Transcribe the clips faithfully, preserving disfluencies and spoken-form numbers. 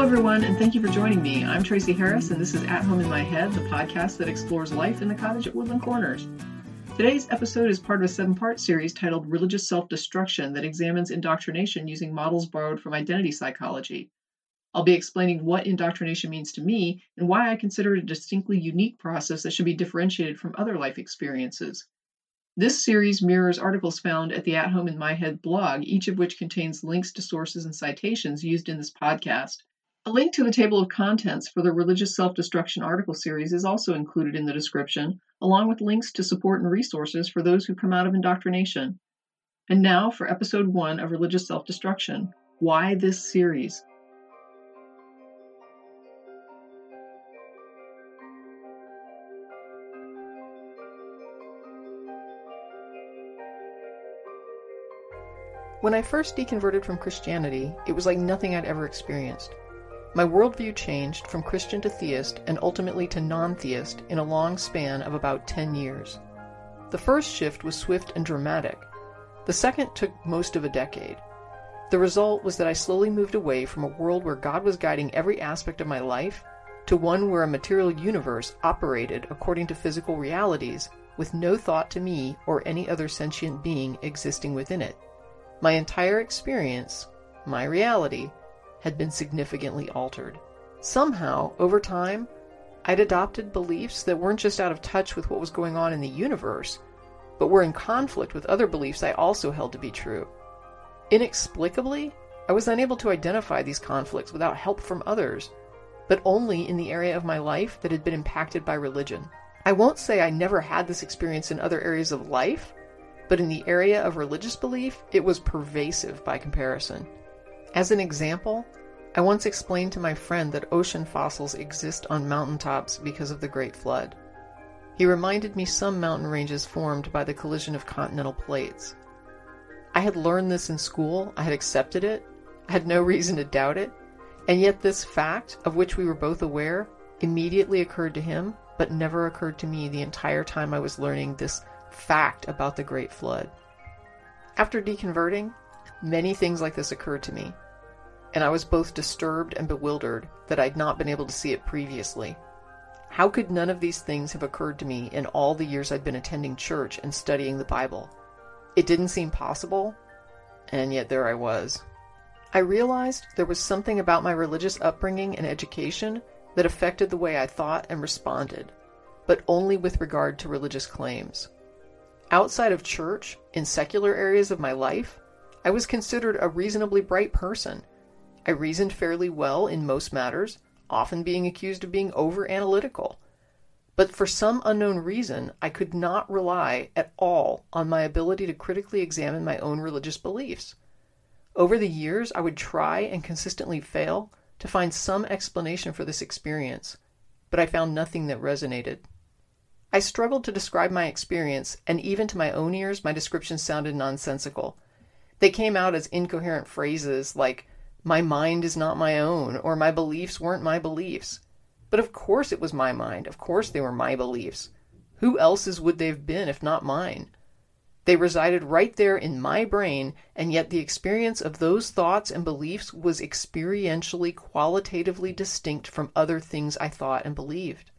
Hello, everyone, and thank you for joining me. I'm Tracy Harris, and this is At Home in My Head, the podcast that explores life in the cottage at Woodland Corners. Today's episode is part of a seven-part series titled Religious Self-Destruction that examines indoctrination using models borrowed from identity psychology. I'll be explaining what indoctrination means to me and why I consider it a distinctly unique process that should be differentiated from other life experiences. This series mirrors articles found at the At Home in My Head blog, each of which contains links to sources and citations used in this podcast. A link to the table of contents for the Religious Self-Destruction article series is also included in the description, along with links to support and resources for those who come out of indoctrination. And now for episode one of Religious Self-Destruction. Why this series? When I first deconverted from Christianity, it was like nothing I'd ever experienced. My worldview changed from Christian to theist and ultimately to non-theist in a long span of about ten years. The first shift was swift and dramatic. The second took most of a decade. The result was that I slowly moved away from a world where God was guiding every aspect of my life to one where a material universe operated according to physical realities with no thought to me or any other sentient being existing within it. My entire experience, my reality, had been significantly altered. Somehow, over time, I'd adopted beliefs that weren't just out of touch with what was going on in the universe, but were in conflict with other beliefs I also held to be true. Inexplicably, I was unable to identify these conflicts without help from others, but only in the area of my life that had been impacted by religion. I won't say I never had this experience in other areas of life, but in the area of religious belief, it was pervasive by comparison. As an example, I once explained to my friend that ocean fossils exist on mountaintops because of the Great Flood. He reminded me some mountain ranges formed by the collision of continental plates. I had learned this in school, I had accepted it, I had no reason to doubt it, and yet this fact, of which we were both aware, immediately occurred to him, but never occurred to me the entire time I was learning this fact about the Great Flood. After deconverting, many things like this occurred to me, and I was both disturbed and bewildered that I'd not been able to see it previously. How could none of these things have occurred to me in all the years I'd been attending church and studying the Bible? It didn't seem possible, and yet there I was. I realized there was something about my religious upbringing and education that affected the way I thought and responded, but only with regard to religious claims. Outside of church, in secular areas of my life, I was considered a reasonably bright person. I reasoned fairly well in most matters, often being accused of being over-analytical. But for some unknown reason, I could not rely at all on my ability to critically examine my own religious beliefs. Over the years, I would try and consistently fail to find some explanation for this experience, but I found nothing that resonated. I struggled to describe my experience, and even to my own ears, my descriptions sounded nonsensical. They came out as incoherent phrases like, my mind is not my own, or my beliefs weren't my beliefs. But of course it was my mind. Of course they were my beliefs. Who else's would they have been if not mine? They resided right there in my brain, and yet the experience of those thoughts and beliefs was experientially, qualitatively distinct from other things I thought and believed.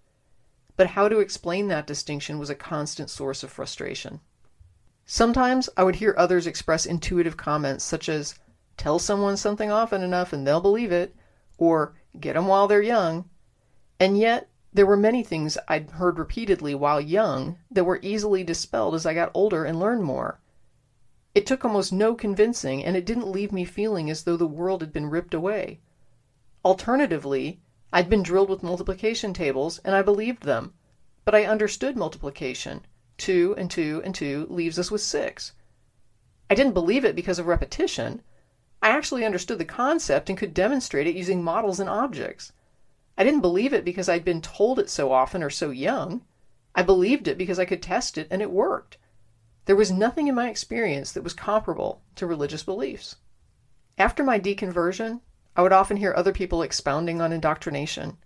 But how to explain that distinction was a constant source of frustration. Sometimes I would hear others express intuitive comments such as, tell someone something often enough and they'll believe it, or get them while they're young. And yet, there were many things I'd heard repeatedly while young that were easily dispelled as I got older and learned more. It took almost no convincing, and it didn't leave me feeling as though the world had been ripped away. Alternatively, I'd been drilled with multiplication tables, and I believed them, but I understood multiplication. Two and two and two leaves us with six. I didn't believe it because of repetition. I actually understood the concept and could demonstrate it using models and objects. I didn't believe it because I'd been told it so often or so young. I believed it because I could test it and it worked. There was nothing in my experience that was comparable to religious beliefs. After my deconversion, I would often hear other people expounding on indoctrination.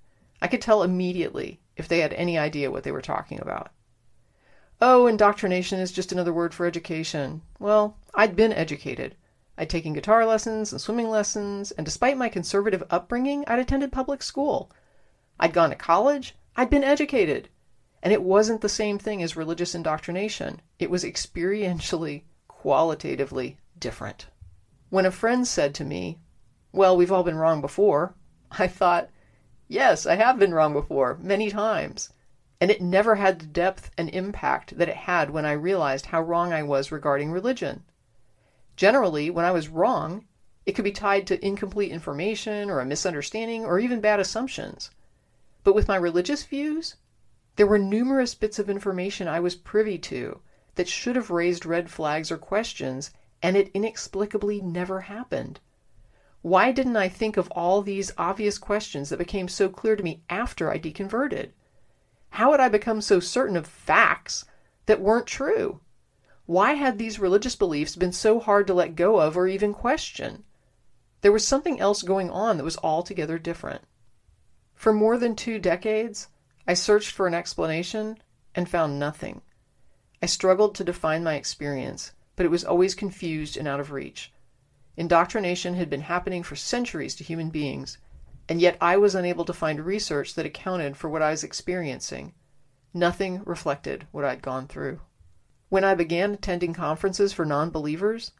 I could tell immediately if they had any idea what they were talking about. Oh, indoctrination is just another word for education. Well, I'd been educated. I'd taken guitar lessons and swimming lessons, and despite my conservative upbringing, I'd attended public school. I'd gone to college. I'd been educated. And it wasn't the same thing as religious indoctrination. It was experientially, qualitatively different. When a friend said to me, "Well, we've all been wrong before," I thought, yes, I have been wrong before, many times. And it never had the depth and impact that it had when I realized how wrong I was regarding religion. Generally, when I was wrong, it could be tied to incomplete information or a misunderstanding or even bad assumptions. But with my religious views, there were numerous bits of information I was privy to that should have raised red flags or questions, and it inexplicably never happened. Why didn't I think of all these obvious questions that became so clear to me after I deconverted? How had I become so certain of facts that weren't true? Why had these religious beliefs been so hard to let go of or even question? There was something else going on that was altogether different. For more than two decades, I searched for an explanation and found nothing. I struggled to define my experience, but it was always confused and out of reach. Indoctrination had been happening for centuries to human beings, and yet I was unable to find research that accounted for what I was experiencing. Nothing reflected what I'd gone through. When I began attending conferences for non-believers,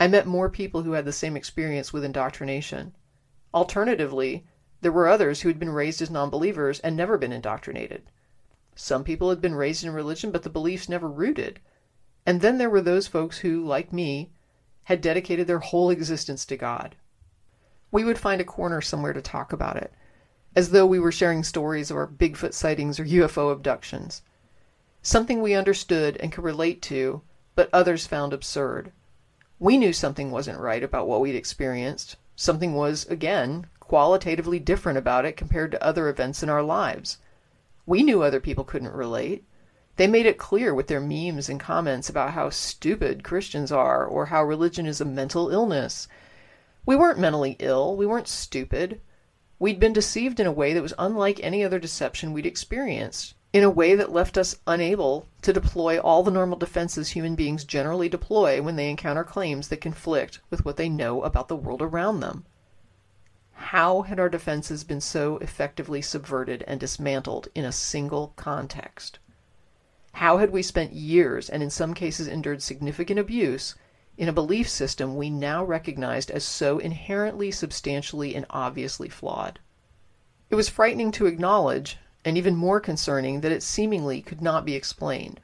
I met more people who had the same experience with indoctrination. Alternatively, there were others who had been raised as non-believers and never been indoctrinated. Some people had been raised in religion, but the beliefs never rooted. And then there were those folks who, like me, had dedicated their whole existence to God. We would find a corner somewhere to talk about it, as though we were sharing stories of our Bigfoot sightings or U F O abductions. Something we understood and could relate to, but others found absurd. We knew something wasn't right about what we'd experienced. Something was, again, qualitatively different about it compared to other events in our lives. We knew other people couldn't relate. They made it clear with their memes and comments about how stupid Christians are or how religion is a mental illness. We weren't mentally ill. We weren't stupid. We'd been deceived in a way that was unlike any other deception we'd experienced, in a way that left us unable to deploy all the normal defenses human beings generally deploy when they encounter claims that conflict with what they know about the world around them. How had our defenses been so effectively subverted and dismantled in a single context? How had we spent years, and in some cases endured significant abuse, in a belief system we now recognized as so inherently, substantially, and obviously flawed? It was frightening to acknowledge, and even more concerning, that it seemingly could not be explained.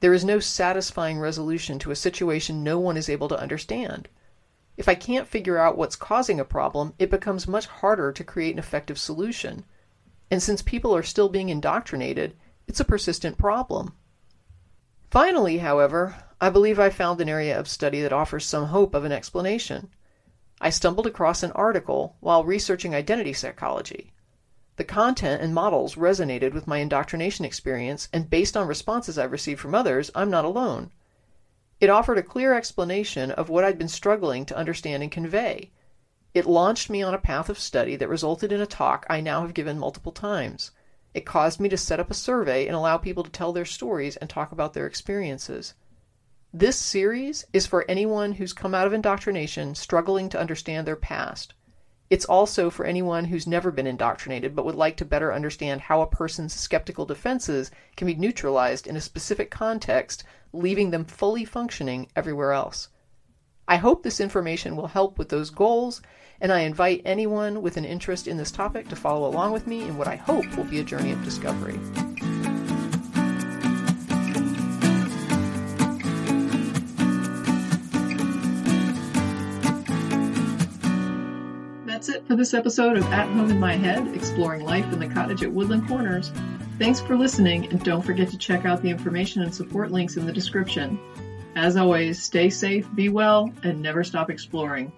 There is no satisfying resolution to a situation no one is able to understand. If I can't figure out what's causing a problem, it becomes much harder to create an effective solution. And since people are still being indoctrinated, it's a persistent problem. Finally, however, I believe I found an area of study that offers some hope of an explanation. I stumbled across an article while researching identity psychology. The content and models resonated with my indoctrination experience, and based on responses I've received from others, I'm not alone. It offered a clear explanation of what I'd been struggling to understand and convey. It launched me on a path of study that resulted in a talk I now have given multiple times. It caused me to set up a survey and allow people to tell their stories and talk about their experiences. This series is for anyone who's come out of indoctrination struggling to understand their past. It's also for anyone who's never been indoctrinated but would like to better understand how a person's skeptical defenses can be neutralized in a specific context, leaving them fully functioning everywhere else. I hope this information will help with those goals, and I invite anyone with an interest in this topic to follow along with me in what I hope will be a journey of discovery. That's it for this episode of At Home in My Head, exploring life in the cottage at Woodland Corners. Thanks for listening, and don't forget to check out the information and support links in the description. As always, stay safe, be well, and never stop exploring.